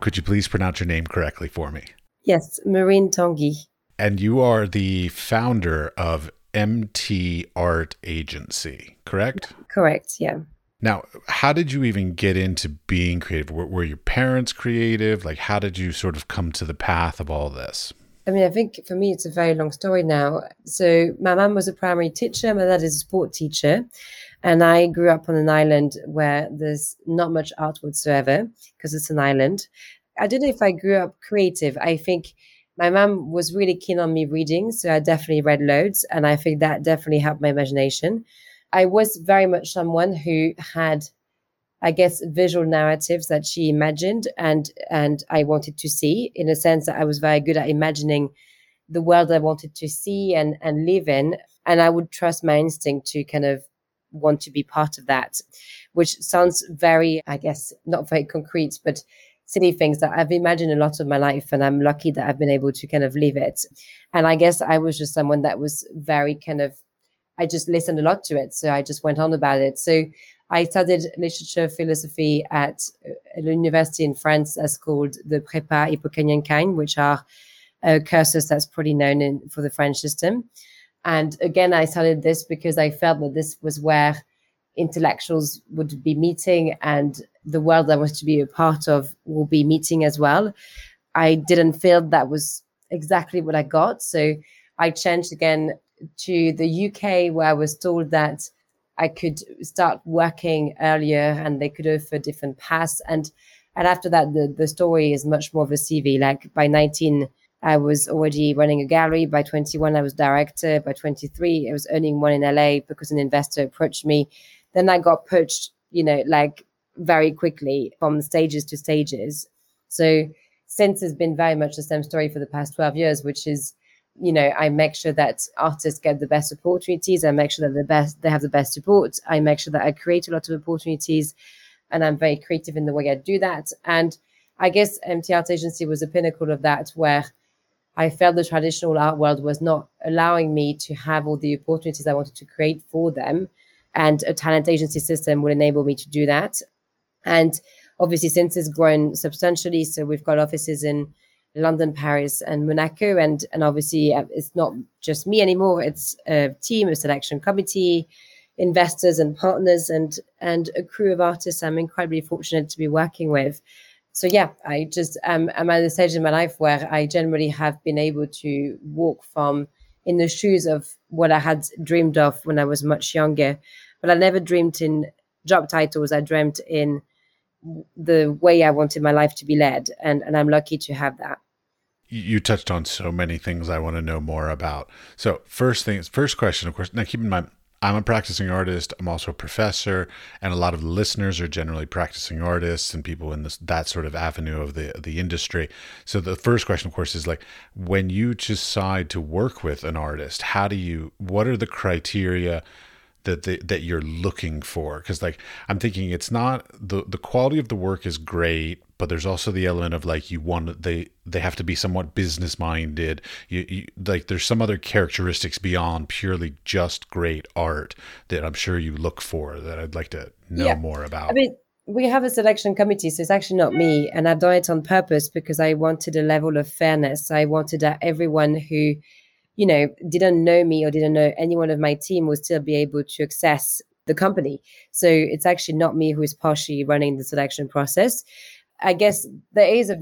Could you please pronounce your name correctly for me? Yes, Marine Tanguy. And you are the founder of MT Art Agency, correct? Correct, yeah. Now, how did you even get into being creative? Were your parents creative? Like, how did you sort of come to the path of all this? I mean, I think for me, it's a very long story now. So my mom was a primary teacher. My dad is a sport teacher. And I grew up on an island where there's not much art whatsoever because it's an island. I don't know if I grew up creative. I think my mom was really keen on me reading, so I definitely read loads, and I think that definitely helped my imagination. I was very much someone who had, I guess, visual narratives that she imagined and I wanted to see, in a sense that I was very good at imagining the world I wanted to see and live in, and I would trust my instinct to kind of want to be part of that, which sounds very, I guess, not very concrete, but silly things that I've imagined a lot of my life, and I'm lucky that I've been able to kind of live it. And I guess I was just someone that was very kind of, I just listened a lot to it. So I just went on about it. So I studied literature philosophy at a university in France that's called the Prépa Hypokhâgne-Khâgne, which are courses that's pretty known for the French system. And again, I started this because I felt that this was where intellectuals would be meeting, and the world I was to be a part of will be meeting as well. I didn't feel that was exactly what I got. So I changed again to the UK, where I was told that I could start working earlier and they could offer different paths. And after that, the story is much more of a CV. Like by 19, I was already running a gallery. By 21, I was director. By 23, I was earning one in LA because an investor approached me. Then I got poached, you know, like very quickly from stages to stages. So since it's been very much the same story for the past 12 years, which is, you know, I make sure that artists get the best opportunities. I make sure that they have the best support. I make sure that I create a lot of opportunities, and I'm very creative in the way I do that. And I guess MT Art Agency was a pinnacle of that, where I felt the traditional art world was not allowing me to have all the opportunities I wanted to create for them. And a talent agency system would enable me to do that. And obviously, since it's grown substantially, so we've got offices in London, Paris, and Monaco. And obviously, it's not just me anymore. It's a team, a selection committee, investors and partners, and a crew of artists I'm incredibly fortunate to be working with. So yeah, I just am at the stage in my life where I generally have been able to walk from in the shoes of what I had dreamed of when I was much younger. But I never dreamt in job titles. I dreamt in the way I wanted my life to be led. And I'm lucky to have that. You touched on so many things I want to know more about. So first question, of course, now keep in mind, I'm a practicing artist. I'm also a professor, and a lot of the listeners are generally practicing artists and people in that sort of avenue of the industry. So the first question, of course, is like, when you decide to work with an artist, what are the criteria that you're looking for? Because like, I'm thinking it's not the quality of the work is great, but there's also the element of like, you want, they have to be somewhat business minded. You like, there's some other characteristics beyond purely just great art that I'm sure you look for that I'd like to know more about. I mean, we have a selection committee, so it's actually not me, and I've done it on purpose because I wanted a level of fairness. I wanted that everyone who, you know, didn't know me or didn't know anyone of my team would still be able to access the company. So it's actually not me who is partially running the selection process. I guess there is a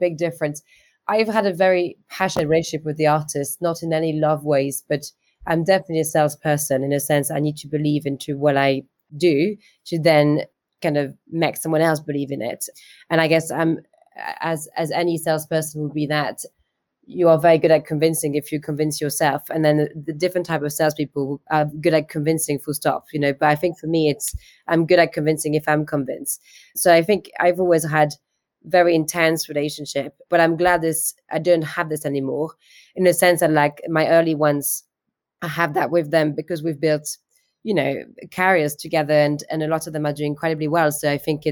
big difference. I've had a very passionate relationship with the artist, not in any love ways, but I'm definitely a salesperson in a sense. I need to believe into what I do to then kind of make someone else believe in it. And I guess I'm, as any salesperson would be, that you are very good at convincing if you convince yourself. And then the different type of salespeople are good at convincing, full stop, you know. But I think for me, it's, I'm good at convincing if I'm convinced. So I think I've always had very intense relationship, but I'm glad I don't have this anymore, in the sense that like my early ones, I have that with them because we've built, you know, careers together, and a lot of them are doing incredibly well. So I think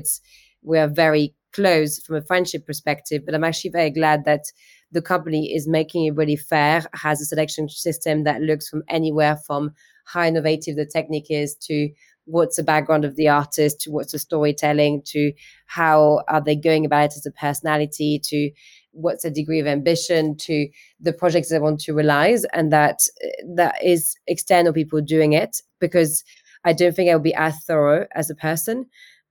we are very close from a friendship perspective, but I'm actually very glad that the company is making it really fair, has a selection system that looks from anywhere from how innovative the technique is to what's the background of the artist, to what's the storytelling, to how are they going about it as a personality, to what's a degree of ambition, to the projects they want to realize. And that is external people doing it, because I don't think I would be as thorough as a person.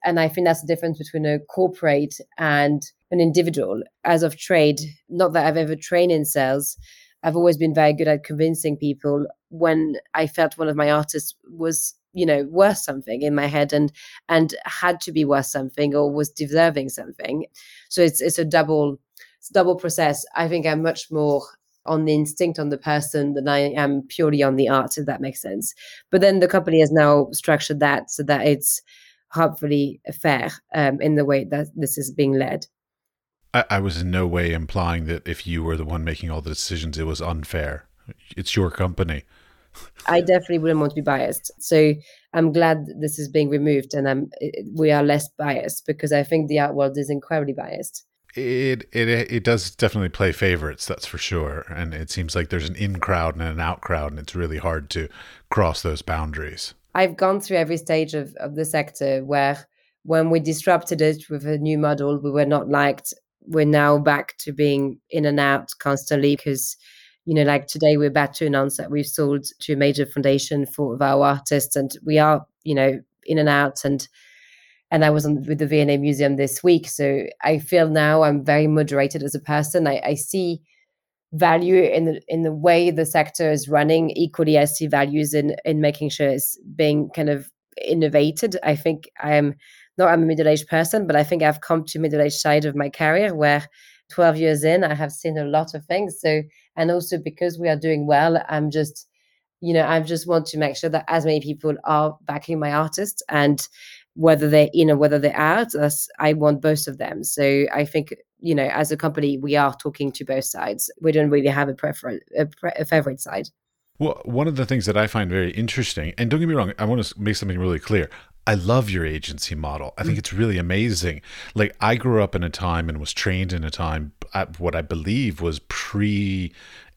And I think that's the difference between a corporate and an individual. As of trade, not that I've ever trained in sales, I've always been very good at convincing people when I felt one of my artists was, you know, worth something in my head and had to be worth something or was deserving something. So it's a double process. I think I'm much more on the instinct, on the person, than I am purely on the art, if that makes sense. But then the company has now structured that so that it's hopefully fair in the way that this is being led. I was in no way implying that if you were the one making all the decisions, it was unfair. It's your company. I definitely wouldn't want to be biased. So I'm glad this is being removed and we are less biased, because I think the art world is incredibly biased. It does definitely play favorites, that's for sure. And it seems like there's an in crowd and an out crowd, and it's really hard to cross those boundaries. I've gone through every stage of the sector where when we disrupted it with a new model, we were not liked. We're now back to being in and out constantly because, you know, like today we're about to announce that we've sold to a major foundation for our artists, and we are, you know, in and out. And I was with the V&A Museum this week. So I feel now I'm very moderated as a person. I see value in the way the sector is running. Equally, I see values in making sure it's being kind of innovated. I think I'm a middle-aged person, but I think I've come to middle-aged side of my career where 12 years in, I have seen a lot of things. So, and also because we are doing well, I just want to make sure that as many people are backing my artists, and whether they're in or whether they're out, I want both of them. So I think, you know, as a company, we are talking to both sides. We don't really have a favorite side. Well, one of the things that I find very interesting, and don't get me wrong, I want to make something really clear. I love your agency model. I think it's really amazing. Like, I grew up in a time and was trained in a time at what I believe was pre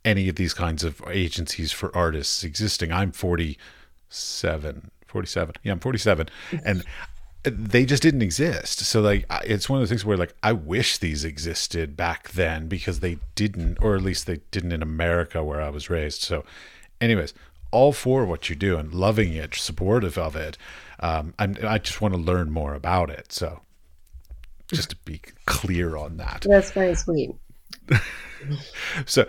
any of these kinds of agencies for artists existing. I'm 47. Yeah, I'm 47. And they just didn't exist. So, like, it's one of the things where, like, I wish these existed back then, because they didn't, or at least they didn't in America where I was raised. So anyways, all for what you do and loving it, supportive of it. I just want to learn more about it. So just to be clear on that. That's very sweet. So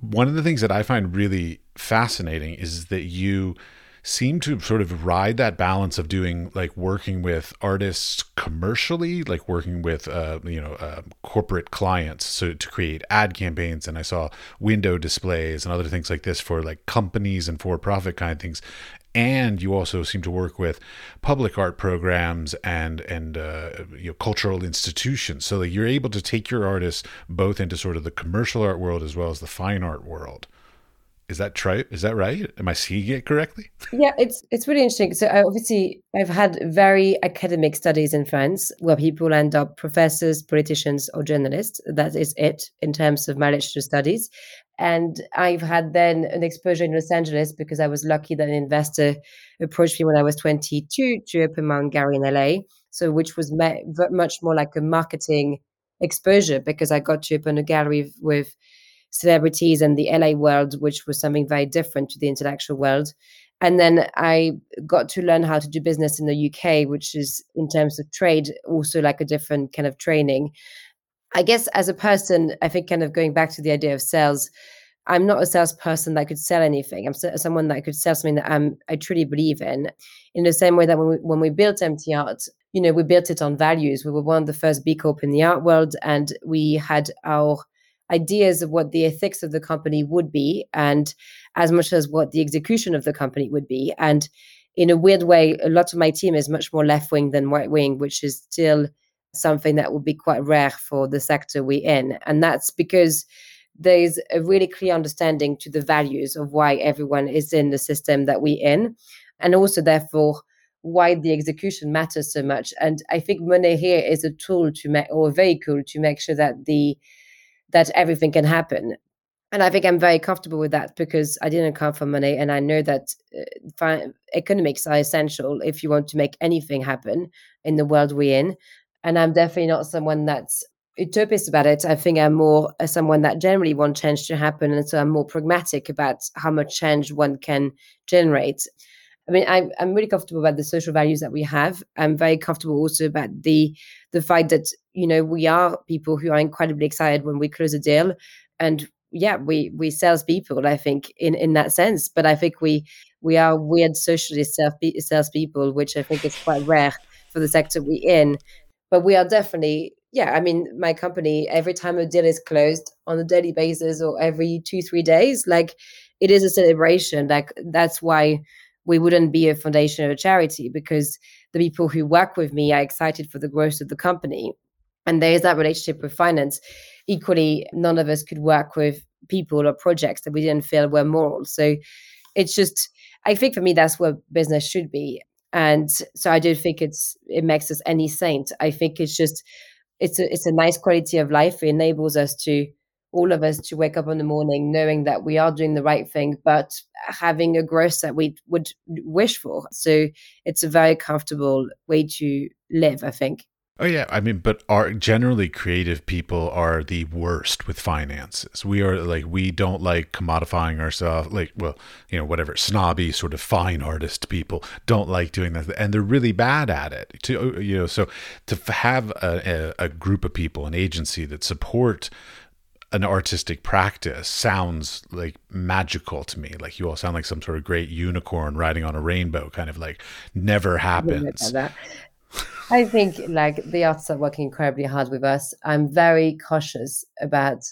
one of the things that I find really fascinating is that you seem to sort of ride that balance of doing, like, working with artists commercially, like working with, corporate clients, so to create ad campaigns. And I saw window displays and other things like this for, like, companies and for-profit kind of things. And you also seem to work with public art programs and cultural institutions. So that you're able to take your artists both into sort of the commercial art world as well as the fine art world. Is that right? Am I seeing it correctly? Yeah, it's really interesting. So I've had very academic studies in France where people end up professors, politicians, or journalists. That is it in terms of my literature studies. And I've had then an exposure in Los Angeles because I was lucky that an investor approached me when I was 22 to open Mount Gary in LA. So which was much more like a marketing exposure, because I got to open a gallery with celebrities and the LA world, which was something very different to the intellectual world. And then I got to learn how to do business in the UK, which is, in terms of trade, also like a different kind of training. I guess as a person, I think, kind of going back to the idea of sales, I'm not a salesperson that could sell anything. I'm someone that could sell something that I truly believe in. In the same way that when we built MT Art, you know, we built it on values. We were one of the first B Corp in the art world, and we had our ideas of what the ethics of the company would be, and as much as what the execution of the company would be. And in a weird way, a lot of my team is much more left-wing than right-wing, which is still something that will be quite rare for the sector we're in. And that's because there is a really clear understanding to the values of why everyone is in the system that we're in, and also therefore why the execution matters so much. And I think Monet here is a tool to make, or a vehicle to make sure that the that everything can happen. And I think I'm very comfortable with that because I didn't come for money, and I know that economics are essential if you want to make anything happen in the world we're in. And I'm definitely not someone that's utopist about it. I think I'm more someone that generally wants change to happen, and so I'm more pragmatic about how much change one can generate. I mean, I'm really comfortable about the social values that we have. I'm very comfortable also about the fact that, you know, we are people who are incredibly excited when we close a deal, and yeah, we salespeople, I think, in that sense. But I think we are weird socialist salespeople, which I think is quite rare for the sector we're in. But we are definitely, yeah, I mean, my company, every time a deal is closed on a daily basis or every 2-3 days, like, it is a celebration. Like, that's why we wouldn't be a foundation or a charity, because the people who work with me are excited for the growth of the company. And there is that relationship with finance. Equally, none of us could work with people or projects that we didn't feel were moral. So it's just, I think for me, that's where business should be. And so I don't think it makes us any saint. I think it's just, it's a nice quality of life. It enables us to, all of us, to wake up in the morning knowing that we are doing the right thing, but having a growth that we would wish for. So it's a very comfortable way to live, I think. Oh, yeah. I mean, but generally creative people are the worst with finances. We are like, we don't like commodifying ourselves. Like, well, you know, whatever, snobby sort of fine artist people don't like doing that. And they're really bad at it, too, you know. So to have a group of people, an agency that support an artistic practice sounds like magical to me. Like, you all sound like some sort of great unicorn riding on a rainbow, kind of like never happens. I think, like, the artists are working incredibly hard with us. I'm very cautious about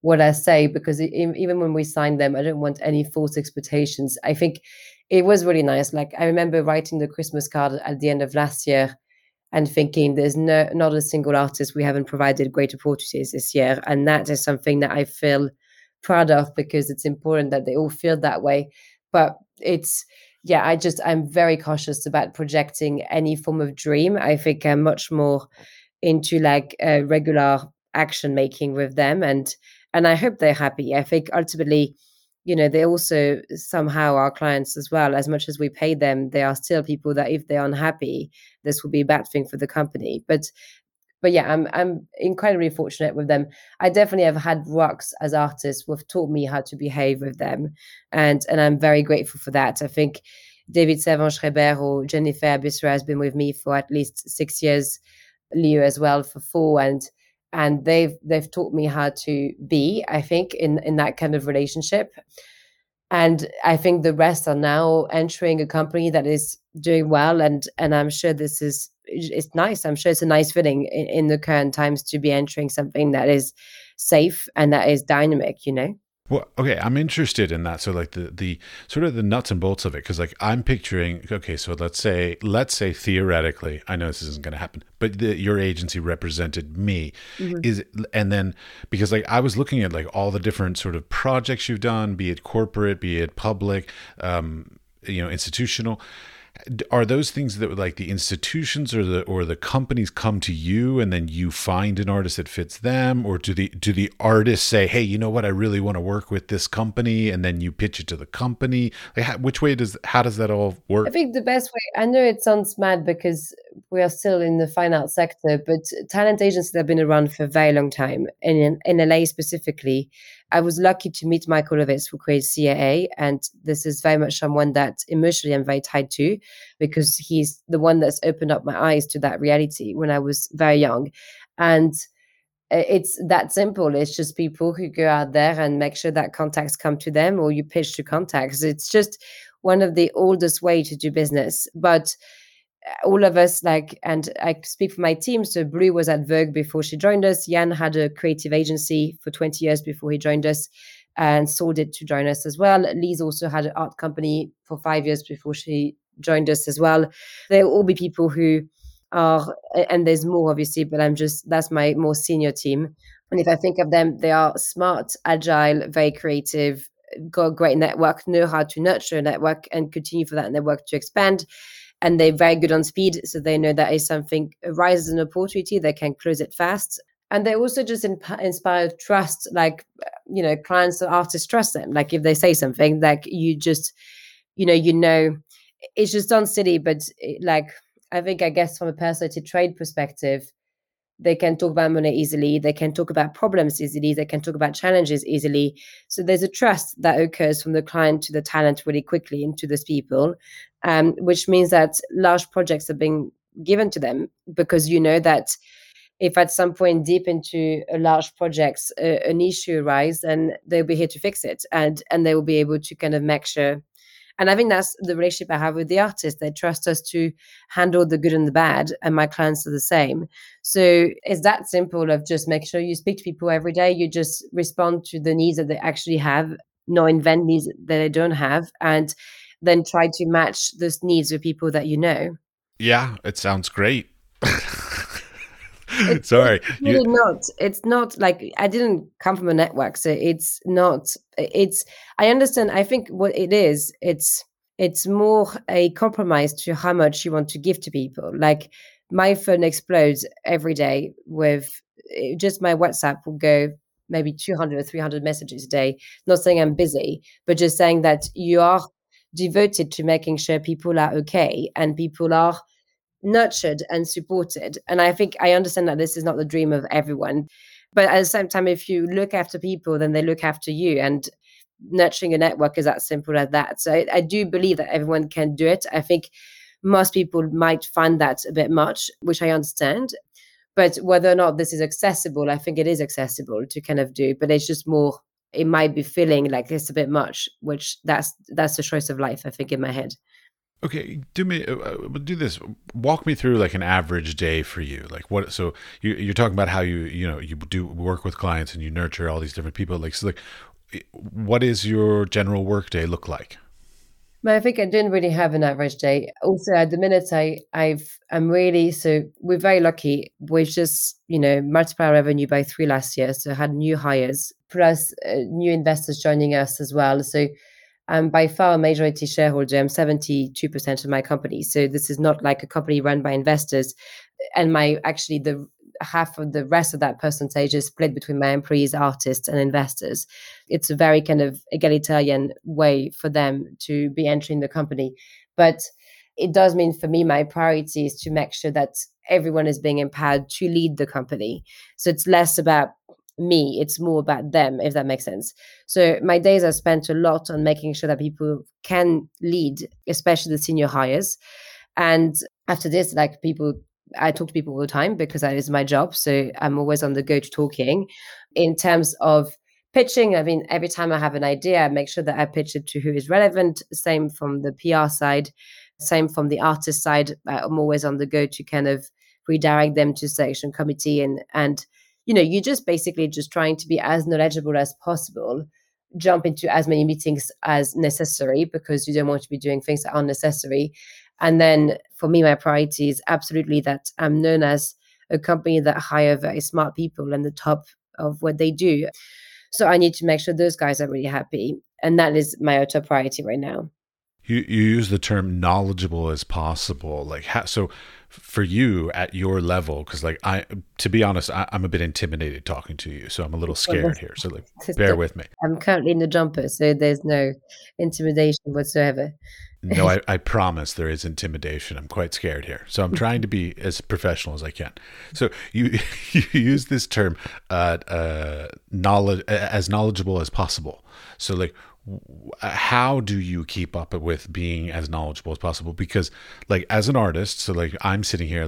what I say, because even when we signed them, I don't want any false expectations. I think it was really nice. Like, I remember writing the Christmas card at the end of last year and thinking, there's not a single artist we haven't provided great opportunities this year. And that is something that I feel proud of, because it's important that they all feel that way. But it's... yeah, I'm very cautious about projecting any form of dream. I think I'm much more into like regular action making with them, and I hope they're happy. I think ultimately, you know, they also somehow our clients as well. As much as we pay them, they are still people that if they're unhappy, this will be a bad thing for the company. But yeah, I'm incredibly fortunate with them. I definitely have had rocks as artists who have taught me how to behave with them. And I'm very grateful for that. I think David Servan-Schreiber or Jennifer Abessira has been with me for at least 6 years, Leo as well for 4. And they've taught me how to be, I think, in that kind of relationship. And I think the rest are now entering a company that is doing well. And I'm sure it's nice. I'm sure it's a nice feeling in the current times to be entering something that is safe and that is dynamic, you know? Well, okay, I'm interested in that. So like the sort of the nuts and bolts of it, because like I'm picturing, okay, so let's say theoretically, I know this isn't going to happen, but your agency represented me. Mm-hmm. And then because like I was looking at like all the different sort of projects you've done, be it corporate, be it public, you know, institutional. Are those things that like the institutions or the companies come to you and then you find an artist that fits them, or do the artists say, hey, you know what, I really want to work with this company, and then you pitch it to the company? Like, how does that all work? I think the best way, I know it sounds mad because we are still in the fine art sector, but talent agencies have been around for a very long time, and in LA specifically. I was lucky to meet Michael Ovitz, who created CAA, and this is very much someone that emotionally I'm very tied to, because he's the one that's opened up my eyes to that reality when I was very young. And it's that simple. It's just people who go out there and make sure that contacts come to them, or you pitch to contacts. It's just one of the oldest way to do business. But all of us, like, and I speak for my team, so Blue was at Vogue before she joined us. Jan had a creative agency for 20 years before he joined us, and Saul did to join us as well. Lise also had an art company for 5 years before she joined us as well. They'll all be people who are, and there's more obviously, but that's my more senior team. And if I think of them, they are smart, agile, very creative, got a great network, know how to nurture a network and continue for that network to expand. And they're very good on speed, so they know that if something arises an opportunity, they can close it fast. And they also just inspire trust, like, you know, clients and artists trust them. Like if they say something, like you just, you know, it's just done silly, but like, I think, I guess from a personality trait perspective, they can talk about money easily. They can talk about problems easily. They can talk about challenges easily. So there's a trust that occurs from the client to the talent really quickly and to those people, which means that large projects are being given to them because you know that if at some point deep into a large project an issue arises, then they'll be here to fix it, and they will be able to kind of make sure. And I think that's the relationship I have with the artists. They trust us to handle the good and the bad, and my clients are the same. So it's that simple of just make sure you speak to people every day. You just respond to the needs that they actually have, not invent needs that they don't have, and then try to match those needs with people that you know. Yeah, it sounds great. Sorry. It's really not. It's not like I didn't come from a network, so it's not. It's. I understand. I think what it is. It's more a compromise to how much you want to give to people. Like my phone explodes every day with just my WhatsApp will go maybe 200 or 300 messages a day. Not saying I'm busy, but just saying that you are devoted to making sure people are okay and people are nurtured and supported. And I think I understand that this is not the dream of everyone, but at the same time, if you look after people, then they look after you, and nurturing a network is that simple as that. So I do believe that everyone can do it. I think most people might find that a bit much, which I understand, but whether or not this is accessible, I think it is accessible to kind of do, but it's just more, it might be feeling like it's a bit much, which that's the choice of life, I think, in my head. Okay, do this. Walk me through like an average day for you. Like what? So you're talking about how you do work with clients and you nurture all these different people. Like, so like, what is your general work day look like? Well, I think I didn't really have an average day. Also, at the minute, we're very lucky. We've just multiplied our revenue by 3 last year, so had new hires plus new investors joining us as well. So. I'm by far a majority shareholder. I'm 72% of my company. So this is not like a company run by investors. And the half of the rest of that percentage is split between my employees, artists, and investors. It's a very kind of egalitarian way for them to be entering the company. But it does mean for me, my priority is to make sure that everyone is being empowered to lead the company. So it's less about me, it's more about them, if that makes sense. So my days are spent a lot on making sure that people can lead, especially the senior hires. And after this, I talk to people all the time because that is my job. So I'm always on the go to talking. In terms of pitching, I mean, every time I have an idea, I make sure that I pitch it to who is relevant. Same from the PR side, same from the artist side. I'm always on the go to kind of redirect them to selection committee and you're just basically just trying to be as knowledgeable as possible, jump into as many meetings as necessary because you don't want to be doing things that aren't necessary. And then for me, my priority is absolutely that I'm known as a company that hire very smart people and the top of what they do. So I need to make sure those guys are really happy. And that is my top priority right now. You use the term knowledgeable as possible. Like so for you at your level, because I'm a bit intimidated talking to you. So I'm a little scared here. So bear with me. I'm currently in the jumper. So there's no intimidation whatsoever. No, I promise there is intimidation. I'm quite scared here. So I'm trying to be as professional as I can. So you use this term knowledge as knowledgeable as possible. So how do you keep up with being as knowledgeable as possible? Because as an artist, I'm sitting here,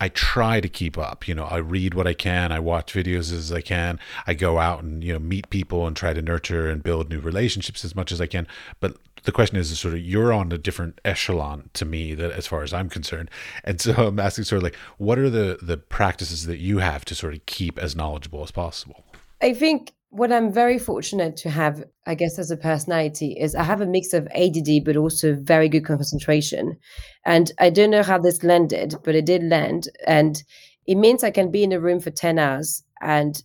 I try to keep up, I read what I can, I watch videos as I can, I go out and, meet people and try to nurture and build new relationships as much as I can. But the question is sort of, you're on a different echelon to me that as far as I'm concerned. And so I'm asking sort of what are the practices that you have to sort of keep as knowledgeable as possible? I think what I'm very fortunate to have, I guess, as a personality is I have a mix of ADD, but also very good concentration. And I don't know how this landed, but it did land. And it means I can be in a room for 10 hours and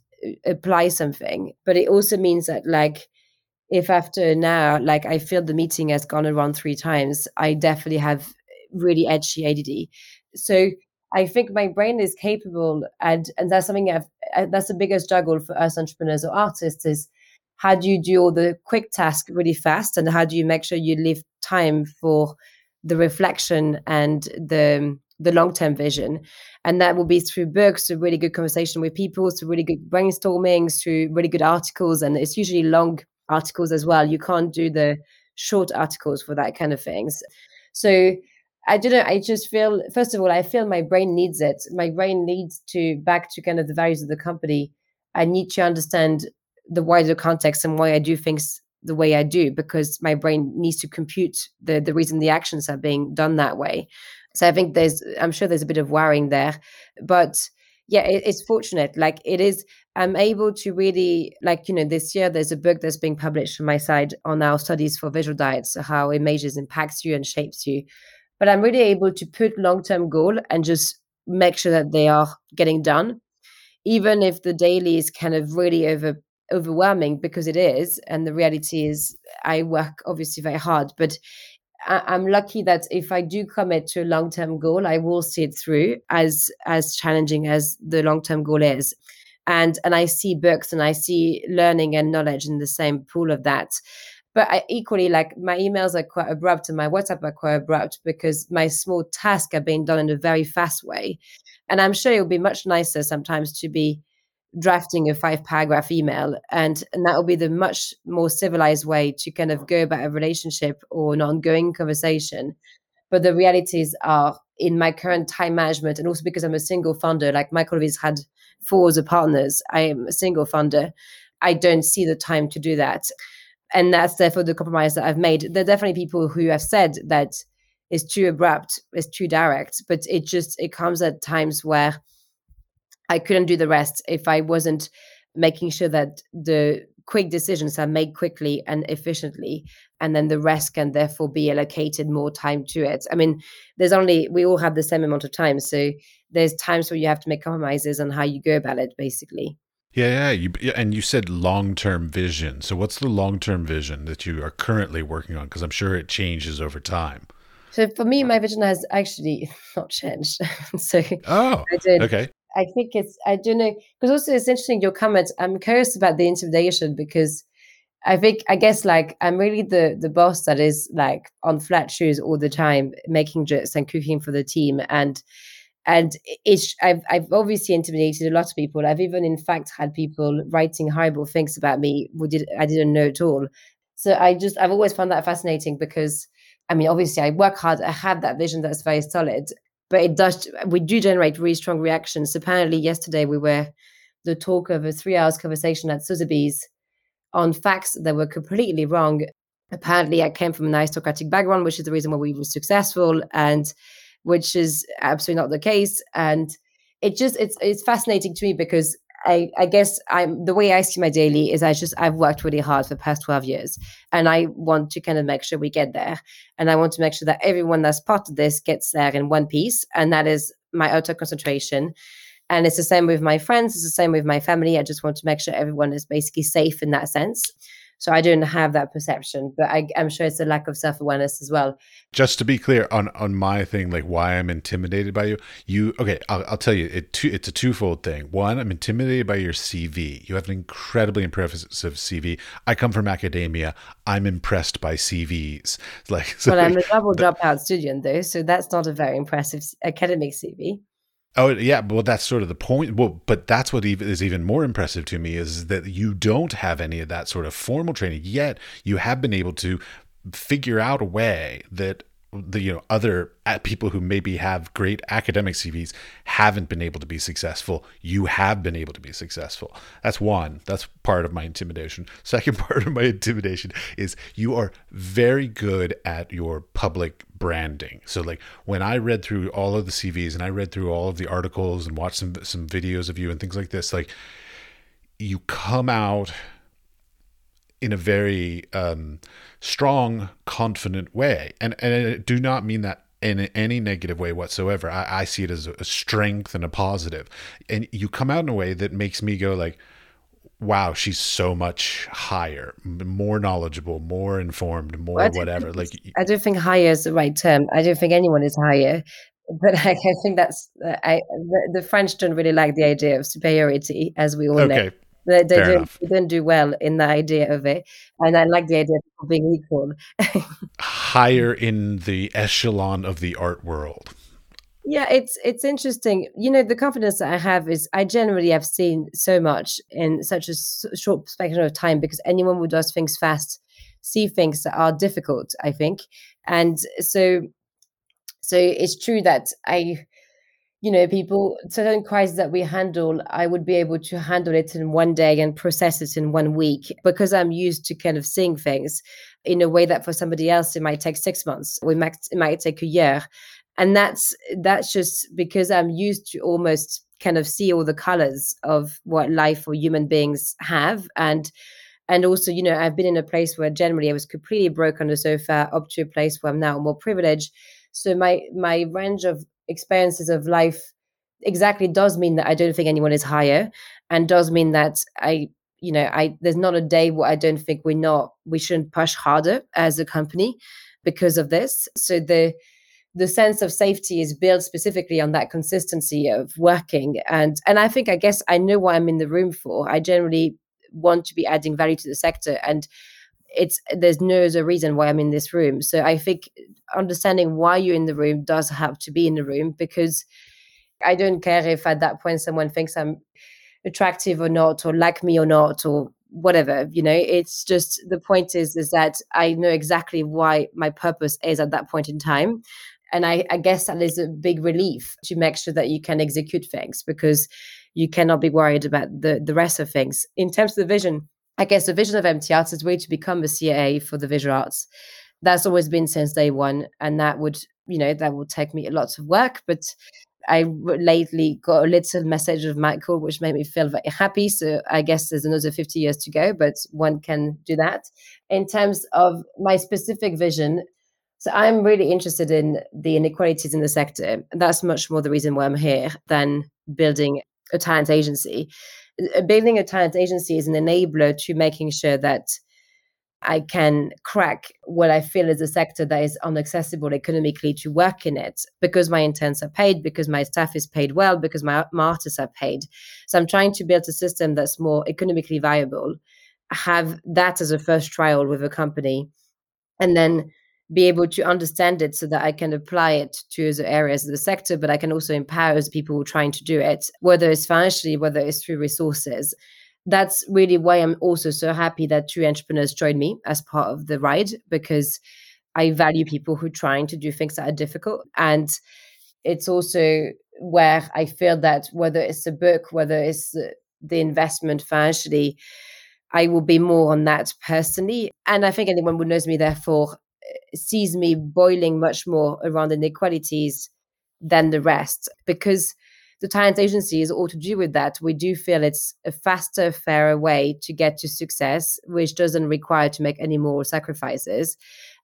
apply something. But it also means that if after an hour, I feel the meeting has gone around 3 times, I definitely have really edgy ADD. So I think my brain is capable, and that's something I've that's the biggest struggle for us entrepreneurs or artists is how do you do all the quick tasks really fast, and how do you make sure you leave time for the reflection and the long-term vision? And that will be through books, through really good conversation with people, through really good brainstorming, through really good articles. And it's usually long articles as well. You can't do the short articles for that kind of things. So I don't know, I just feel, first of all, I feel my brain needs it. My brain needs to, back to kind of the values of the company, I need to understand the wider context and why I do things the way I do, because my brain needs to compute the reason the actions are being done that way. So I think I'm sure there's a bit of wiring there, but yeah, it's fortunate. Like it is, I'm able to really, like, you know, this year there's a book that's being published from my side on our studies for visual diets, how images impacts you and shapes you. But I'm really able to put long-term goal and just make sure that they are getting done, even if the daily is kind of really overwhelming, because it is. And the reality is I work obviously very hard, but I'm lucky that if I do commit to a long-term goal, I will see it through, as challenging as the long-term goal is. And I see books and I see learning and knowledge in the same pool of that. But I equally, like, my emails are quite abrupt and my WhatsApp are quite abrupt because my small tasks are being done in a very fast way. And I'm sure it would be much nicer sometimes to be drafting a 5-paragraph email. And that will be the much more civilized way to kind of go about a relationship or an ongoing conversation. But the realities are, in my current time management, and also because I'm a single founder, like Michael Ovitz had 4 other partners, I am a single founder. I don't see the time to do that. And that's therefore the compromise that I've made. There are definitely people who have said that it's too abrupt, it's too direct, but it comes at times where I couldn't do the rest if I wasn't making sure that the quick decisions are made quickly and efficiently, and then the rest can therefore be allocated more time to it. I mean, we all have the same amount of time. So there's times where you have to make compromises on how you go about it, basically. Yeah, and you said long-term vision. So what's the long-term vision that you are currently working on? Because I'm sure it changes over time. So for me, my vision has actually not changed. Okay. I think it's, I don't know, because also it's interesting, your comment, I'm curious about the intimidation, because I guess like I'm really the boss that is like on flat shoes all the time, making jokes and cooking for the team. And I've obviously intimidated a lot of people. I've even, in fact, had people writing horrible things about me I didn't know at all. So I've always found that fascinating because, I mean, obviously I work hard. I have that vision that's very solid, but we do generate really strong reactions. Apparently yesterday we were the talk of a 3-hour conversation at Sotheby's on facts that were completely wrong. Apparently I came from an aristocratic background, which is the reason why we were successful, and which is absolutely not the case. And it's fascinating to me because I guess the way I see my daily is I've worked really hard for the past 12 years, and I want to kind of make sure we get there. And I want to make sure that everyone that's part of this gets there in one piece. And that is my utter concentration. And it's the same with my friends. It's the same with my family. I just want to make sure everyone is basically safe in that sense. So I don't have that perception, but I'm sure it's a lack of self-awareness as well. Just to be clear on my thing, like why I'm intimidated by you. Okay, I'll tell you, it's a twofold thing. One, I'm intimidated by your CV. You have an incredibly impressive CV. I come from academia. I'm impressed by CVs. I'm a double dropout student though, so that's not a very impressive academic CV. Oh, yeah. Well, that's sort of the point. Well, but that's what is even more impressive to me is that you don't have any of that sort of formal training, yet you have been able to figure out a way that other people who maybe have great academic CVs haven't been able to be successful. You have been able to be successful. That's one. That's part of my intimidation. Second part of my intimidation is you are very good at your public branding. So like when I read through all of the CVs and I read through all of the articles and watched some videos of you and things like this, like you come out in a very strong, confident way. And I do not mean that in any negative way whatsoever. I see it as a strength and a positive. And you come out in a way that makes me go like, wow, she's so much higher, more knowledgeable, more informed, more whatever. I don't think higher is the right term. I don't think anyone is higher. But like, I think that's the French don't really like the idea of superiority, as we all know. They don't do well in the idea of it. And I like the idea of being equal. Higher in the echelon of the art world. Yeah, it's interesting. You know, the confidence that I have is I generally have seen so much in such a short spectrum of time, because anyone who does things fast see things that are difficult, I think. And so it's true that certain crises that we handle, I would be able to handle it in one day and process it in 1 week, because I'm used to kind of seeing things in a way that for somebody else, it might take 6 months, or it might take a year. And that's just because I'm used to almost kind of see all the colors of what life or human beings have. And also, you know, I've been in a place where generally I was completely broke on the sofa, up to a place where I'm now more privileged. So my range of experiences of life exactly does mean that I don't think anyone is higher, and does mean that I there's not a day where I don't think we shouldn't push harder as a company because of this. So the sense of safety is built specifically on that consistency of working. And I think, I guess I know what I'm in the room for. I generally want to be adding value to the sector, and there's no other reason why I'm in this room. So I think understanding why you're in the room does have to be in the room, because I don't care if at that point someone thinks I'm attractive or not, or like me or not, or whatever, you know. It's just, the point is that I know exactly why my purpose is at that point in time. And I guess that is a big relief to make sure that you can execute things, because you cannot be worried about the rest of things. In terms of the vision, I guess the vision of MT Arts is really to become a CAA for the visual arts. That's always been since day one. And that will take me lots of work. But I lately got a little message of Michael, which made me feel very happy. So I guess there's another 50 years to go, but one can do that. In terms of my specific vision, so I'm really interested in the inequalities in the sector. That's much more the reason why I'm here than building a talent agency. Building a talent agency is an enabler to making sure that I can crack what I feel is a sector that is inaccessible economically to work in it, because my interns are paid, because my staff is paid well, because my artists are paid. So I'm trying to build a system that's more economically viable, have that as a first trial with a company, and then be able to understand it so that I can apply it to other areas of the sector, but I can also empower the people who are trying to do it, whether it's financially, whether it's through resources. That's really why I'm also so happy that two entrepreneurs joined me as part of the ride, because I value people who are trying to do things that are difficult. And it's also where I feel that whether it's a book, whether it's the investment financially, I will be more on that personally. And I think anyone who knows me, therefore, sees me boiling much more around inequalities than the rest, because the talent agency is all to do with that. We do feel it's a faster, fairer way to get to success, which doesn't require to make any more sacrifices,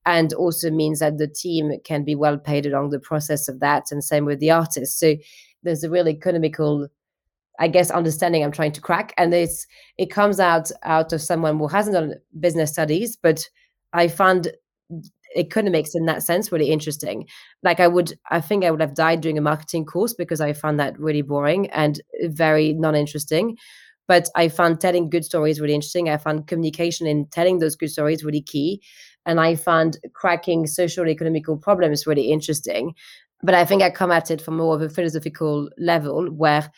and also means that the team can be well paid along the process of that, and same with the artists. So there's a real economical, I guess, understanding I'm trying to crack, and it comes out of someone who hasn't done business studies, but I found economics in that sense really interesting. Like I think I would have died doing a marketing course, because I found that really boring and very non-interesting. But I found telling good stories really interesting. I found communication in telling those good stories really key. And I found cracking social and economical problems really interesting. But I think I come at it from more of a philosophical level, where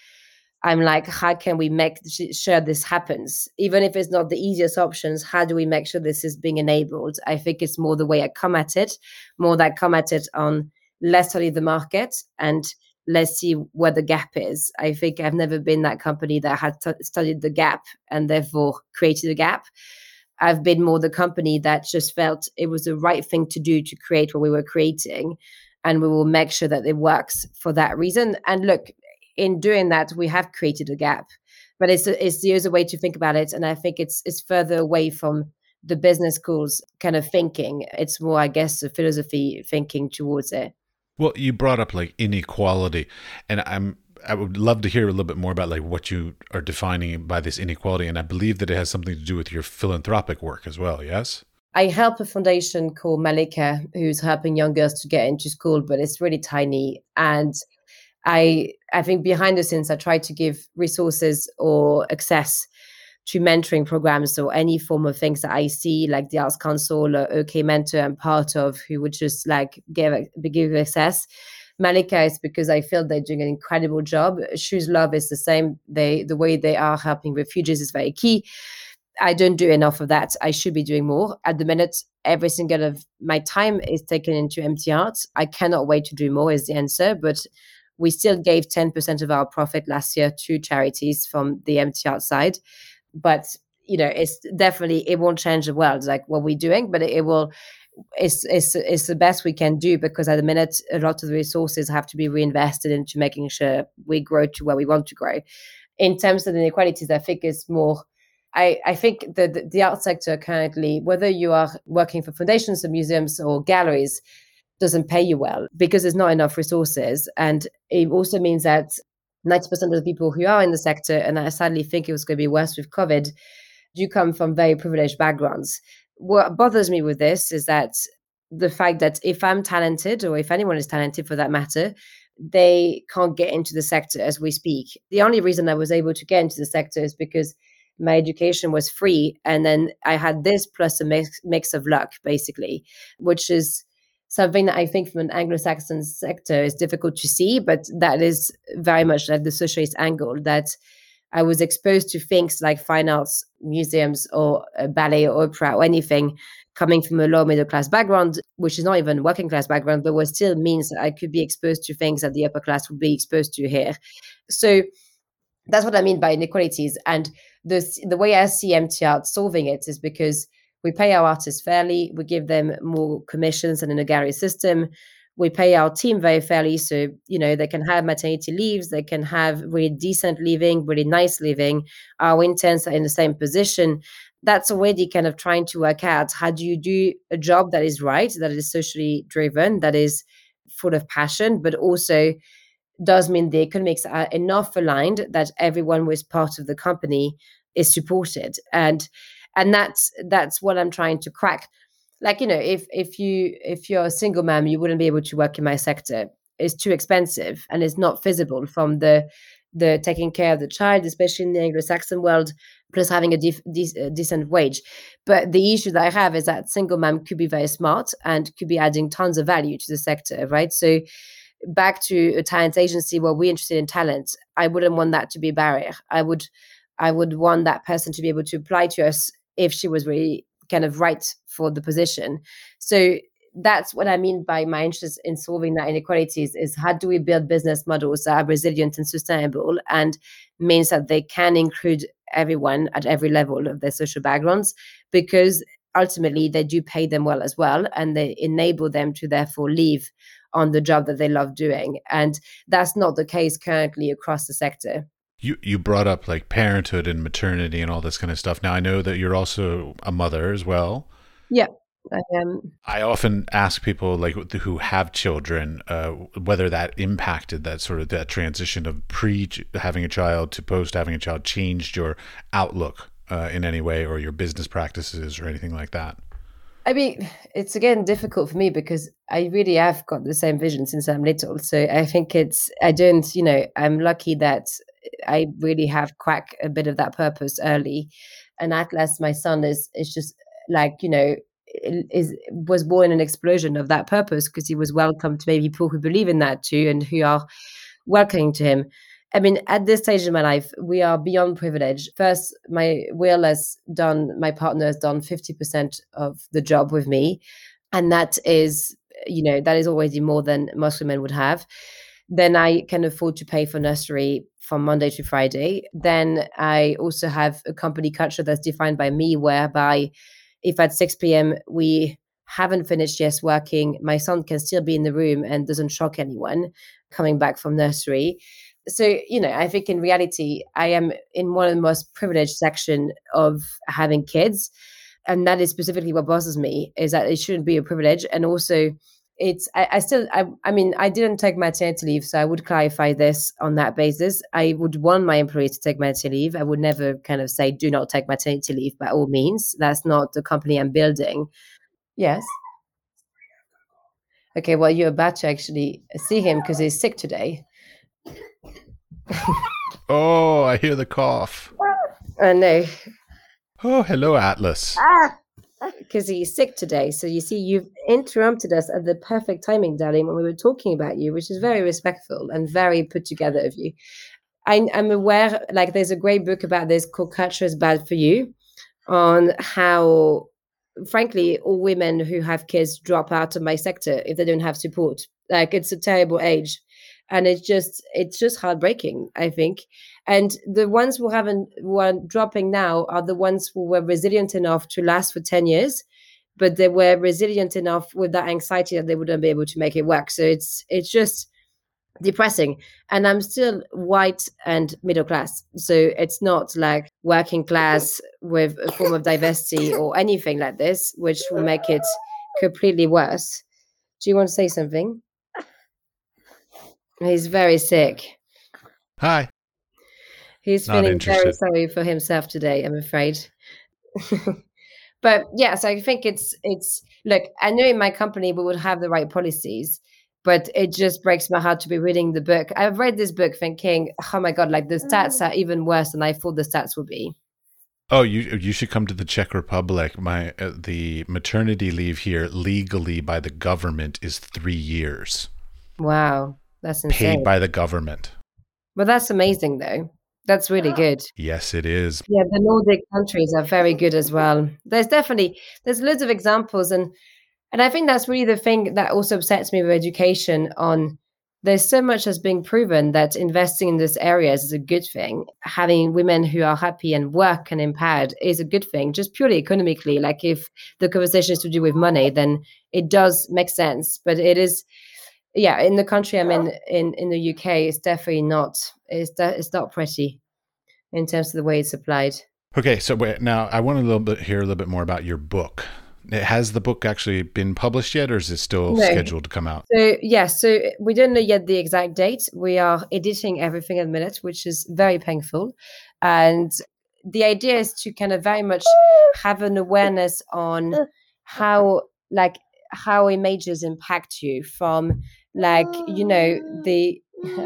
I'm like, how can we make sure this happens? Even if it's not the easiest options, how do we make sure this is being enabled? I think it's more the way I come at it, more that I come at it on, let's study the market and let's see where the gap is. I think I've never been that company that had studied the gap and therefore created a gap. I've been more the company that just felt it was the right thing to do to create what we were creating. And we will make sure that it works for that reason. And look, in doing that, we have created a gap, but it's the other way to think about it. And I think it's further away from the business schools kind of thinking. It's more, I guess, a philosophy thinking towards it. Well, you brought up like inequality, and I would love to hear a little bit more about like what you are defining by this inequality. And I believe that it has something to do with your philanthropic work as well. Yes. I help a foundation called Malaika, who's helping young girls to get into school, but it's really tiny. And I think behind the scenes, I try to give resources or access to mentoring programs or any form of things that I see, like the Arts Council or OK Mentor I'm part of, who would just like give access. Malaika is because I feel they're doing an incredible job. Choose Love is the same. The way they are helping refugees is very key. I don't do enough of that. I should be doing more. At the minute, every single of my time is taken into MT Art. I cannot wait to do more is the answer, but we still gave 10% of our profit last year to charities from the MT Art side. But, you know, it's definitely, it won't change the world, like what we're doing, but it will, it's the best we can do, because at the minute, a lot of the resources have to be reinvested into making sure we grow to where we want to grow. In terms of the inequalities, I think it's more, I think that the art sector currently, whether you are working for foundations or museums or galleries, doesn't pay you well because there's not enough resources. And it also means that 90% of the people who are in the sector, and I sadly think it was going to be worse with COVID, do come from very privileged backgrounds. What bothers me with this is that the fact that if I'm talented, or if anyone is talented for that matter, they can't get into the sector as we speak. The only reason I was able to get into the sector is because my education was free. And then I had this plus a mix of luck, basically, which is something that I think from an Anglo-Saxon sector is difficult to see, but that is very much like the socialist angle, that I was exposed to things like fine arts, museums, or ballet or opera or anything coming from a low middle-class background, which is not even working-class background, but what still means that I could be exposed to things that the upper class would be exposed to here. So that's what I mean by inequalities. And the way I see MT Art solving it is because we pay our artists fairly, we give them more commissions than in a gallery system, we pay our team very fairly, so you know they can have maternity leaves, they can have really decent living, really nice living, our interns are in the same position. That's already kind of trying to work out, how do you do a job that is right, that is socially driven, that is full of passion, but also does mean the economics are enough aligned that everyone who is part of the company is supported. And that's what I'm trying to crack. Like, you know, if you're a single mom, you wouldn't be able to work in my sector. It's too expensive and it's not feasible from the taking care of the child, especially in the Anglo-Saxon world, plus having a decent wage. But the issue that I have is that single mom could be very smart and could be adding tons of value to the sector, right? So back to a talent agency where we're interested in talent, I wouldn't want that to be a barrier. I would want that person to be able to apply to us if she was really kind of right for the position. So that's what I mean by my interest in solving that inequalities is, how do we build business models that are resilient and sustainable and means that they can include everyone at every level of their social backgrounds, because ultimately they do pay them well as well, and they enable them to therefore live on the job that they love doing. And that's not the case currently across the sector. You brought up like parenthood and maternity and all this kind of stuff. Now, I know that you're also a mother as well. Yeah, I am. I often ask people like who have children, whether that impacted that sort of that transition of having a child to post having a child changed your outlook in any way, or your business practices or anything like that. I mean, it's again difficult for me because I really have got the same vision since I'm little. So I think I'm lucky that I really have cracked a bit of that purpose early. And Atlas, my son, is just like, you know, was born an explosion of that purpose, because he was welcomed by people who believe in that too and who are welcoming to him. I mean, at this stage in my life, we are beyond privilege. First, my partner has done 50% of the job with me. And that is, you know, that is always more than most women would have. Then I can afford to pay for nursery from Monday to Friday. Then I also have a company culture that's defined by me, whereby if at 6 p.m. we haven't finished yet working, my son can still be in the room and doesn't shock anyone coming back from nursery. So, you know, I think in reality, I am in one of the most privileged section of having kids. And that is specifically what bothers me, is that it shouldn't be a privilege. And also it's, I mean, I didn't take maternity leave, so I would clarify this on that basis. I would want my employee to take maternity leave. I would never kind of say, do not take maternity leave by all means. That's not the company I'm building. Yes. Okay, well, you're about to actually see him because he's sick today. Oh, I hear the cough. I know. Oh, hello, Atlas. Ah! Because he's sick today. So you see, you've interrupted us at the perfect timing, darling, when we were talking about you, which is very respectful and very put together of you. I'm aware, like, there's a great book about this called Culture is Bad for You, on how, frankly, all women who have kids drop out of my sector if they don't have support. Like, it's a terrible age. And it's just heartbreaking, I think. And the ones who are dropping now are the ones who were resilient enough to last for 10 years, but they were resilient enough with that anxiety that they wouldn't be able to make it work. So it's just depressing. And I'm still white and middle class. So it's not like working class with a form of diversity or anything like this, which will make it completely worse. Do you want to say something? He's very sick. Hi. He's not feeling interested. Very sorry for himself today, I'm afraid. But yes, I think it's look, I knew in my company we would have the right policies, but it just breaks my heart to be reading the book. I've read this book thinking, oh my God, like the stats are even worse than I thought the stats would be. Oh, you should come to the Czech Republic. The maternity leave here legally by the government is 3 years. Wow. That's insane. Paid by the government. Well, that's amazing, though. That's really good. Yes, it is. Yeah, the Nordic countries are very good as well. There's loads of examples. And I think that's really the thing that also upsets me with education on there's so much that's being proven that investing in these areas is a good thing. Having women who are happy and work and empowered is a good thing, just purely economically. Like if the conversation is to do with money, then it does make sense. But it is... Yeah, in the country I'm in the UK, it's definitely not. It's not pretty in terms of the way it's applied. Okay, so wait, now I want to hear a little bit more about your book. Has the book actually been published yet, or is it still scheduled to come out? So so we don't know yet the exact date. We are editing everything at the minute, which is very painful, and the idea is to kind of very much have an awareness on how images impact you from. I'm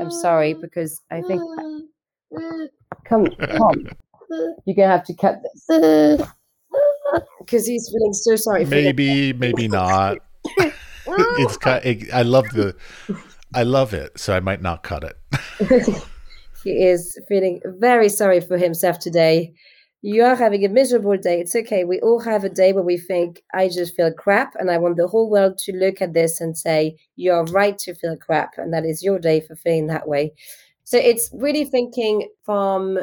sorry, because I think come you're gonna have to cut this because he's feeling so sorry. Maybe not. It's cut. I love it, so I might not cut it. He is feeling very sorry for himself today. You are having a miserable day. It's okay. We all have a day where we think, I just feel crap. And I want the whole world to look at this and say, you're right to feel crap. And that is your day for feeling that way. So it's really thinking from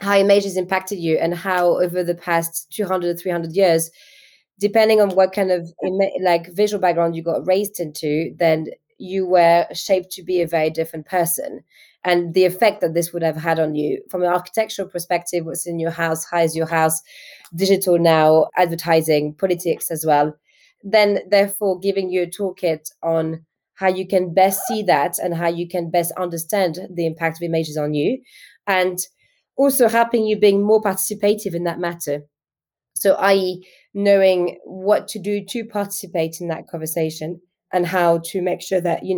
how images impacted you and how over the past 200, 300 years, depending on what kind of visual background you got raised into, then you were shaped to be a very different person. And the effect that this would have had on you from an architectural perspective, what's in your house, how is your house, digital now, advertising, politics as well. Then, therefore, giving you a toolkit on how you can best see that and how you can best understand the impact of images on you. And also helping you being more participative in that matter. So, i.e., knowing what to do to participate in that conversation and how to make sure that, you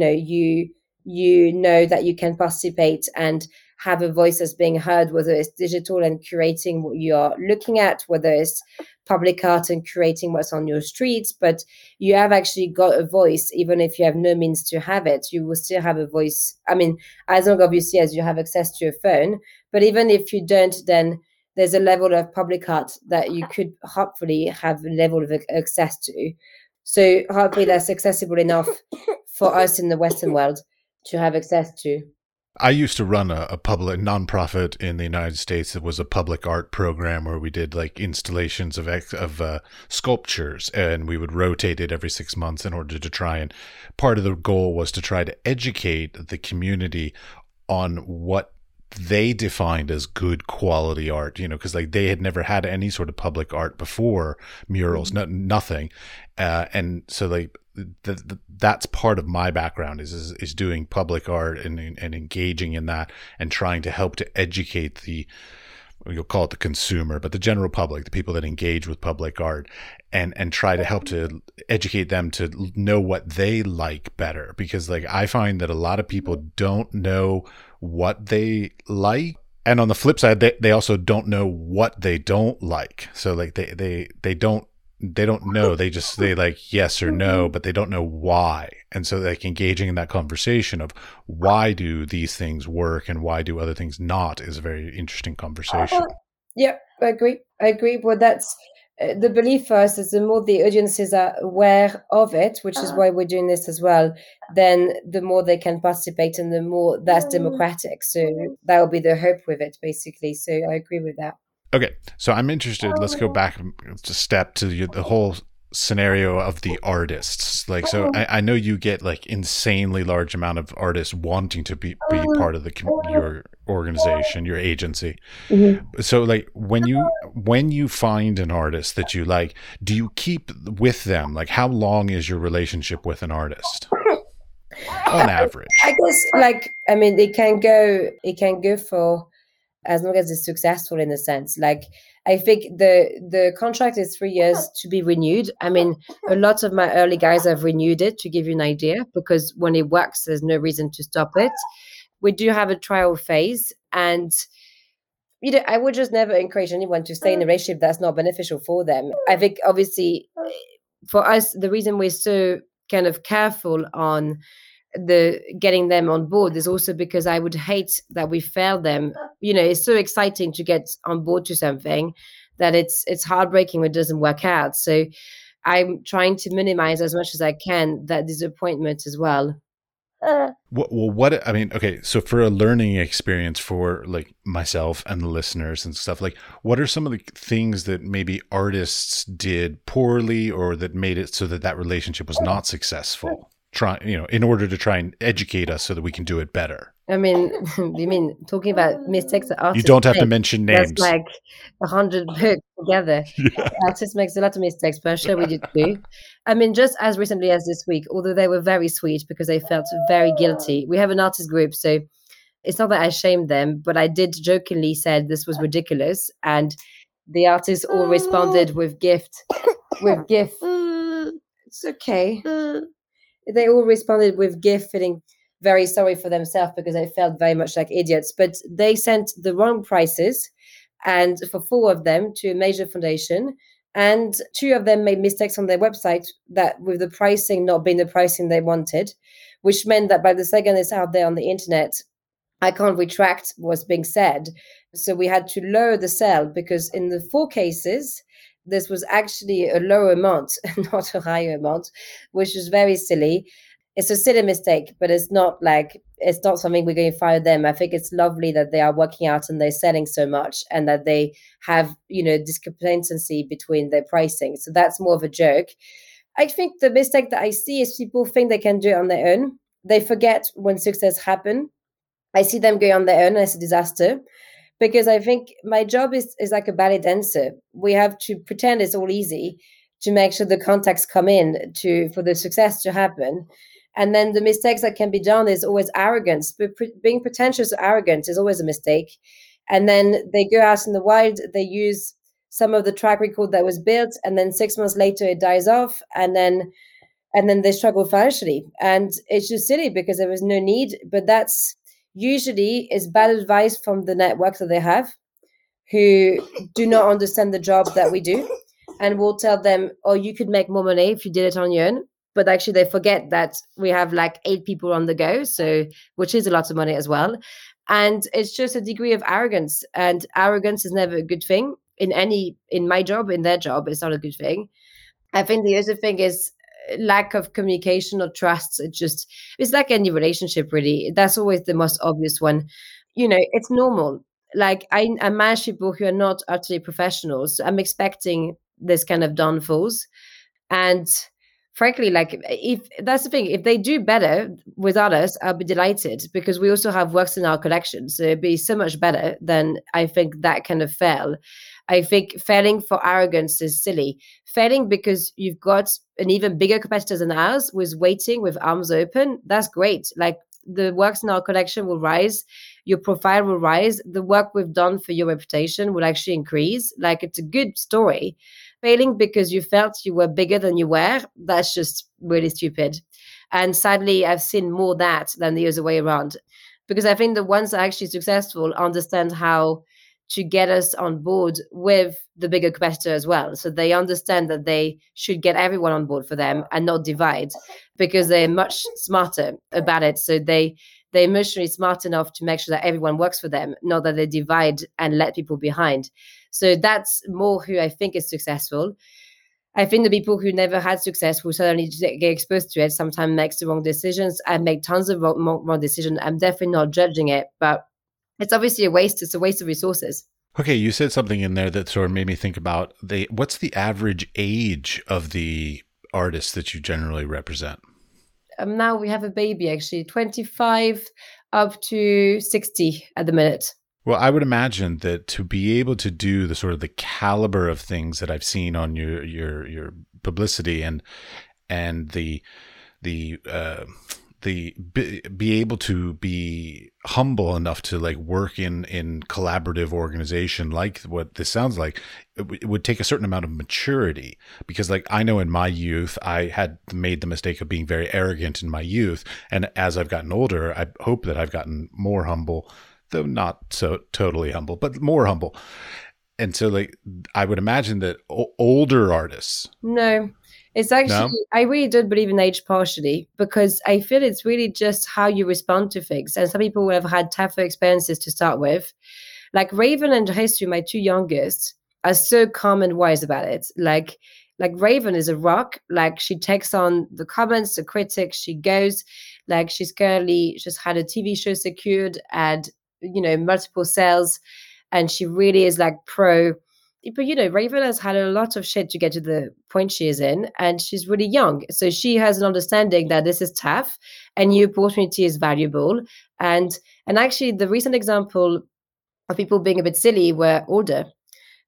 know that you can participate and have a voice that's being heard, whether it's digital and curating what you are looking at, whether it's public art and curating what's on your streets, but you have actually got a voice. Even if you have no means to have it, you will still have a voice. I mean, as long obviously as you have access to a phone, but even if you don't, then there's a level of public art that you could hopefully have a level of access to. So hopefully that's accessible enough for us in the Western world to have access to. I used to run a public nonprofit in the United States that was a public art program where we did installations of sculptures, and we would rotate it every 6 months in order to try, and part of the goal was to try to educate the community on what they defined as good quality art, you know, because like they had never had any sort of public art before, murals, nothing. And so like that's part of my background is doing public art and engaging in that and trying to help to educate the, you'll call it the consumer, but the general public, the people that engage with public art, and try to help to educate them to know what they like better. Because like I find that a lot of people don't know what they like. And on the flip side, they also don't know what they don't like. So like they don't know. They just say like yes or no, but they don't know why. And so like engaging in that conversation of why do these things work and why do other things not is a very interesting conversation. Yeah, I agree. Well, that's the belief first is the more the audiences are aware of it, which is why we're doing this as well, then the more they can participate and the more that's democratic. So that will be the hope with it, basically. So I agree with that. Okay, so I'm interested. Let's go back a step to the whole scenario of the artists. Like, so I know you get like insanely large amount of artists wanting to be part of your organization, your agency. Mm-hmm. So, like, when you find an artist that you like, do you keep with them? Like, how long is your relationship with an artist? On average, I guess. Like, I mean, it can go for as long as it's successful, in a sense. Like, I think the contract is 3 years to be renewed. I mean, a lot of my early guys have renewed it, to give you an idea, because when it works, there's no reason to stop it. We do have a trial phase, and you know, I would just never encourage anyone to stay in a relationship that's not beneficial for them. I think, obviously, for us, the reason we're so kind of careful on the getting them on board is also because I would hate that we fail them. You know, it's so exciting to get on board to something that it's heartbreaking when it doesn't work out. So I'm trying to minimize as much as I can that disappointment as well. What I mean, okay, so for a learning experience for like myself and the listeners and stuff, like what are some of the things that maybe artists did poorly or that made it so that relationship was not successful? Try, you know, in order to try and educate us so that we can do it better. I mean, you mean talking about mistakes that artists, you don't have to mention names. That's like 100 books together. Yeah. Artists makes a lot of mistakes, but I'm sure we did too. I mean, just as recently as this week, although they were very sweet because they felt very guilty. We have an artist group, so it's not that I shamed them, but I did jokingly said this was ridiculous, and the artists all responded with GIF. It's okay. They all responded with GIF, feeling very sorry for themselves because they felt very much like idiots. But they sent the wrong prices, and for 4 of them, to a major foundation, and 2 of them made mistakes on their website that with the pricing not being the pricing they wanted, which meant that by the second it's out there on the internet, I can't retract what's being said. So we had to lower the sale because in the 4 cases, this was actually a lower amount, not a higher amount, which is very silly. It's a silly mistake, but it's not something we're going to fire them. I think it's lovely that they are working out and they're selling so much and that they have, you know, discrepancy between their pricing. So that's more of a joke. I think the mistake that I see is people think they can do it on their own. They forget when success happen. I see them going on their own as a disaster. Because I think my job is like a ballet dancer. We have to pretend it's all easy to make sure the contacts come in for the success to happen. And then the mistakes that can be done is always arrogance. But being pretentious or arrogant is always a mistake. And then they go out in the wild, they use some of the track record that was built, and then 6 months later it dies off, and then they struggle financially. And it's just silly because there was no need, but that's usually is bad advice from the network that they have, who do not understand the job that we do, and we'll tell them, oh, you could make more money if you did it on your own. But actually they forget that we have like 8 people on the go, so which is a lot of money as well. And it's just a degree of arrogance, and arrogance is never a good thing in my job, in their job. It's not a good thing. I think the other thing is lack of communication or trust. It's like any relationship, really. That's always the most obvious one. You know, it's normal. Like I manage people who are not utterly professionals. So I'm expecting this kind of downfalls. And frankly, like, if that's the thing, if they do better without us, I'll be delighted, because we also have works in our collection. So it'd be so much better than, I think, that kind of fail. I think failing for arrogance is silly. Failing because you've got an even bigger competitor than ours with waiting with arms open, that's great. Like, the works in our collection will rise, your profile will rise, the work we've done for your reputation will actually increase. Like, it's a good story. Failing because you felt you were bigger than you were, that's just really stupid. And sadly, I've seen more that than the other way around, because I think the ones that are actually successful understand how to get us on board with the bigger competitor as well. So they understand that they should get everyone on board for them and not divide, because they're much smarter about it. So they're emotionally smart enough to make sure that everyone works for them, not that they divide and let people behind. So that's more who I think is successful. I think the people who never had success, who suddenly get exposed to it, sometimes makes the wrong decisions. I make tons of wrong decisions. I'm definitely not judging it, but it's obviously a waste. It's a waste of resources. Okay, you said something in there that sort of made me think about what's the average age of the artists that you generally represent? Now we have a baby, actually, 25 up to 60 at the minute. Well, I would imagine that to be able to do the sort of the caliber of things that I've seen on your publicity and the be able to be humble enough to like work in collaborative organization, like what this sounds like, it would take a certain amount of maturity, because like I know in my youth, I had made the mistake of being very arrogant in my youth. And as I've gotten older, I hope that I've gotten more humble, though not so totally humble, but more humble. And so like, I would imagine that older artists. No. It's actually, no? I really don't believe in age partially, because I feel it's really just how you respond to things. And some people have had tougher experiences to start with. Like Rayvenn and Jesu, my two youngest, are so calm and wise about it. Like Rayvenn is a rock. Like she takes on the comments, the critics, she goes. Like she's currently just had a TV show secured and, you know, multiple sales. And she really is like pro. But, you know, Rayvenn has had a lot of shit to get to the point she is in, and she's really young. So she has an understanding that this is tough and new opportunity is valuable. And actually, the recent example of people being a bit silly were older,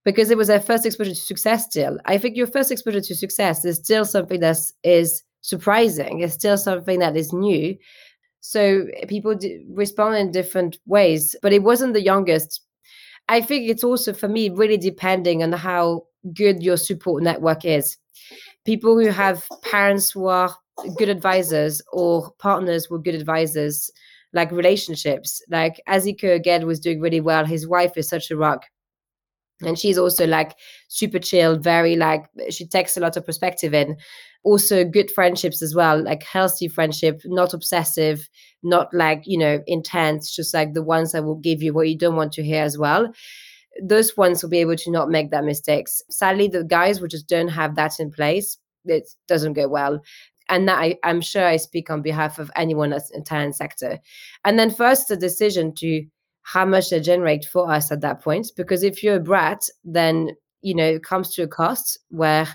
because it was their first exposure to success still. I think your first exposure to success is still something that is surprising. It's still something that is new. So people respond in different ways, but it wasn't the youngest. I think it's also, for me, really depending on how good your support network is. People who have parents who are good advisors or partners who are good advisors, like relationships, like Azika again was doing really well. His wife is such a rock. And she's also like super chill, very like, she takes a lot of perspective in. Also good friendships as well, like healthy friendship, not obsessive, not like, you know, intense, just like the ones that will give you what you don't want to hear as well. Those ones will be able to not make that mistakes. Sadly, the guys who just don't have that in place, it doesn't go well. And that I'm sure I speak on behalf of anyone that's in the talent sector. And then first, the decision to how much they generate for us at that point. Because if you're a brat, then, you know, it comes to a cost where,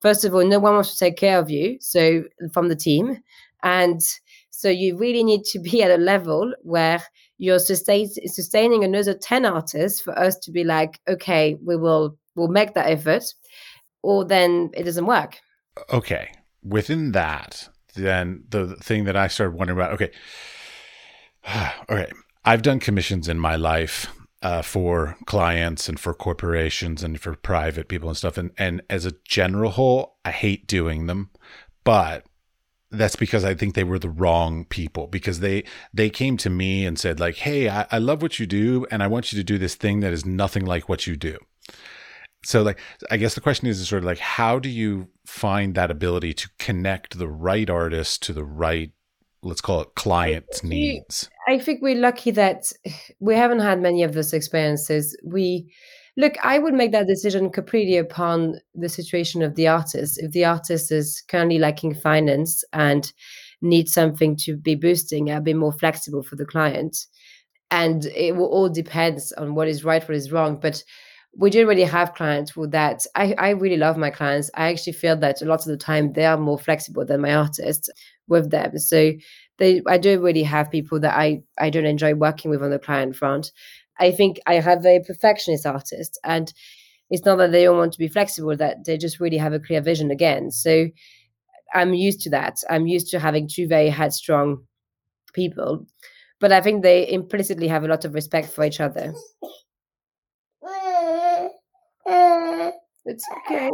first of all, no one wants to take care of you. So from the team. And so you really need to be at a level where you're sustaining another 10 artists for us to be like, okay, we'll make that effort, or then it doesn't work. Okay. Within that, then the thing that I started wondering about, okay. All right. I've done commissions in my life for clients and for corporations and for private people and stuff. And as a general whole, I hate doing them, but that's because I think they were the wrong people, because they came to me and said like, hey, I love what you do, and I want you to do this thing that is nothing like what you do. So like, I guess the question is sort of like, how do you find that ability to connect the right artist to the right, let's call it, client's needs? I think we're lucky that we haven't had many of those experiences. I would make that decision completely upon the situation of the artist. If the artist is currently lacking finance and needs something to be boosting, I'd be more flexible for the client. And it will all depends on what is right, what is wrong. But we didn't really have clients with that. I really love my clients. I actually feel that a lot of the time they are more flexible than my artists with them. So I don't really have people that I don't enjoy working with on the client front. I think I have a perfectionist artist, and it's not that they don't want to be flexible, that they just really have a clear vision again. So I'm used to that. I'm used to having two very headstrong people, but I think they implicitly have a lot of respect for each other. It's okay.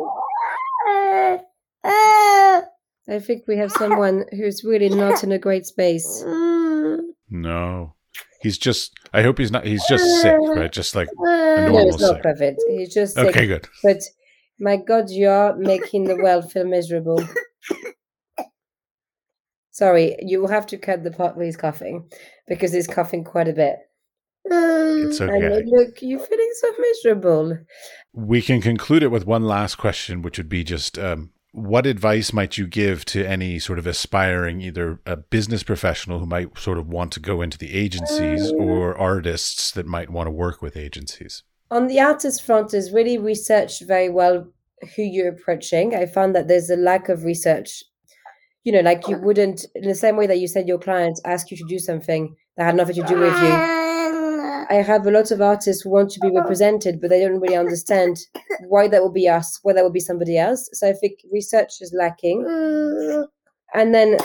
I think we have someone who's really not in a great space. No. He's just, I hope he's not, he's just sick, right? Just like a normal sick. No, it's not sick. Perfect. He's just sick. Okay, good. But my God, you're making the world feel miserable. Sorry, you will have to cut the part where he's coughing, because he's coughing quite a bit. It's okay. And look, you're feeling so miserable. We can conclude it with one last question, which would be just, what advice might you give to any sort of aspiring, either a business professional who might sort of want to go into the agencies, or artists that might want to work with agencies? On the artist front is really research very well who you're approaching. I found that there's a lack of research. You know, like you wouldn't, in the same way that you said your clients ask you to do something that had nothing to do with you. I have a lot of artists who want to be represented, but they don't really understand why that would be us, why that would be somebody else. So I think research is lacking. And then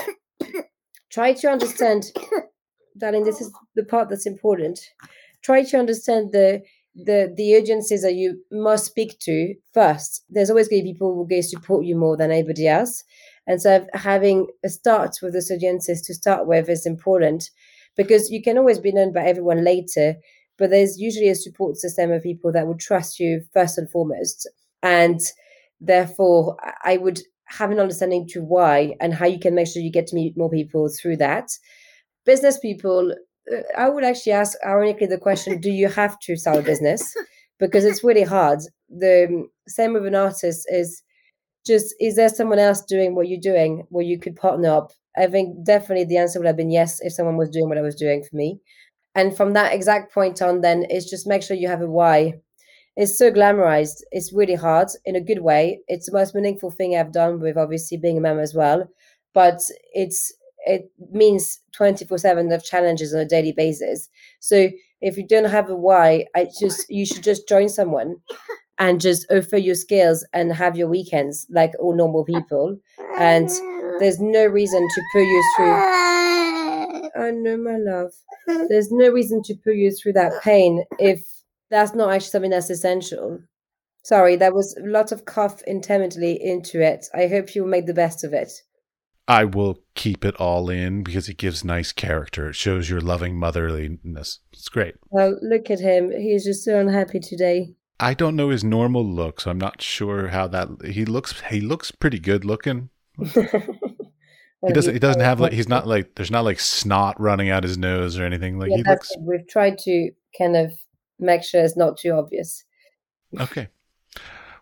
try to understand, darling, this is the part that's important. Try to understand the agencies that you must speak to first. There's always going to be people who are going to support you more than anybody else. And so having a start with those agencies to start with is important, because you can always be known by everyone later, but there's usually a support system of people that will trust you first and foremost. And therefore, I would have an understanding to why and how you can make sure you get to meet more people through that. Business people, I would actually ask ironically the question, do you have to start a business? Because it's really hard. The same with an artist is just, is there someone else doing what you're doing where you could partner up? I think definitely the answer would have been yes if someone was doing what I was doing for me. And from that exact point on, then it's just make sure you have a why. It's so glamorized. It's really hard in a good way. It's the most meaningful thing I've done with obviously being a mum as well. But it means 24/7 of challenges on a daily basis. So if you don't have a why, you should just join someone and just offer your skills and have your weekends like all normal people. And there's no reason to pull you through. Oh no, my love. There's no reason to pull you through that pain if that's not actually something that's essential. Sorry, there was a lot of cough intermittently into it. I hope you make the best of it. I will keep it all in because it gives nice character. It shows your loving motherliness. It's great. Well, look at him. He's just so unhappy today. I don't know his normal look, so I'm not sure how that he looks pretty good looking. He doesn't have like, he's not like, there's not like snot running out his nose or anything like. Yeah, we've tried to kind of make sure it's not too obvious. Okay.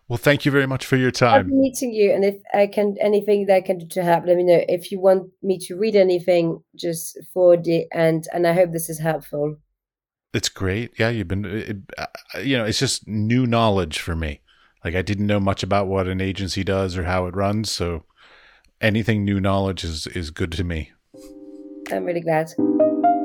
Well, thank you very much for your time. I've been meeting you, and if I can anything that I can do to help, let me know. If you want me to read anything, just forward it, and I hope this is helpful. It's great. Yeah, you've been, it's just new knowledge for me. Like I didn't know much about what an agency does or how it runs. So anything new knowledge is good to me. I'm really glad.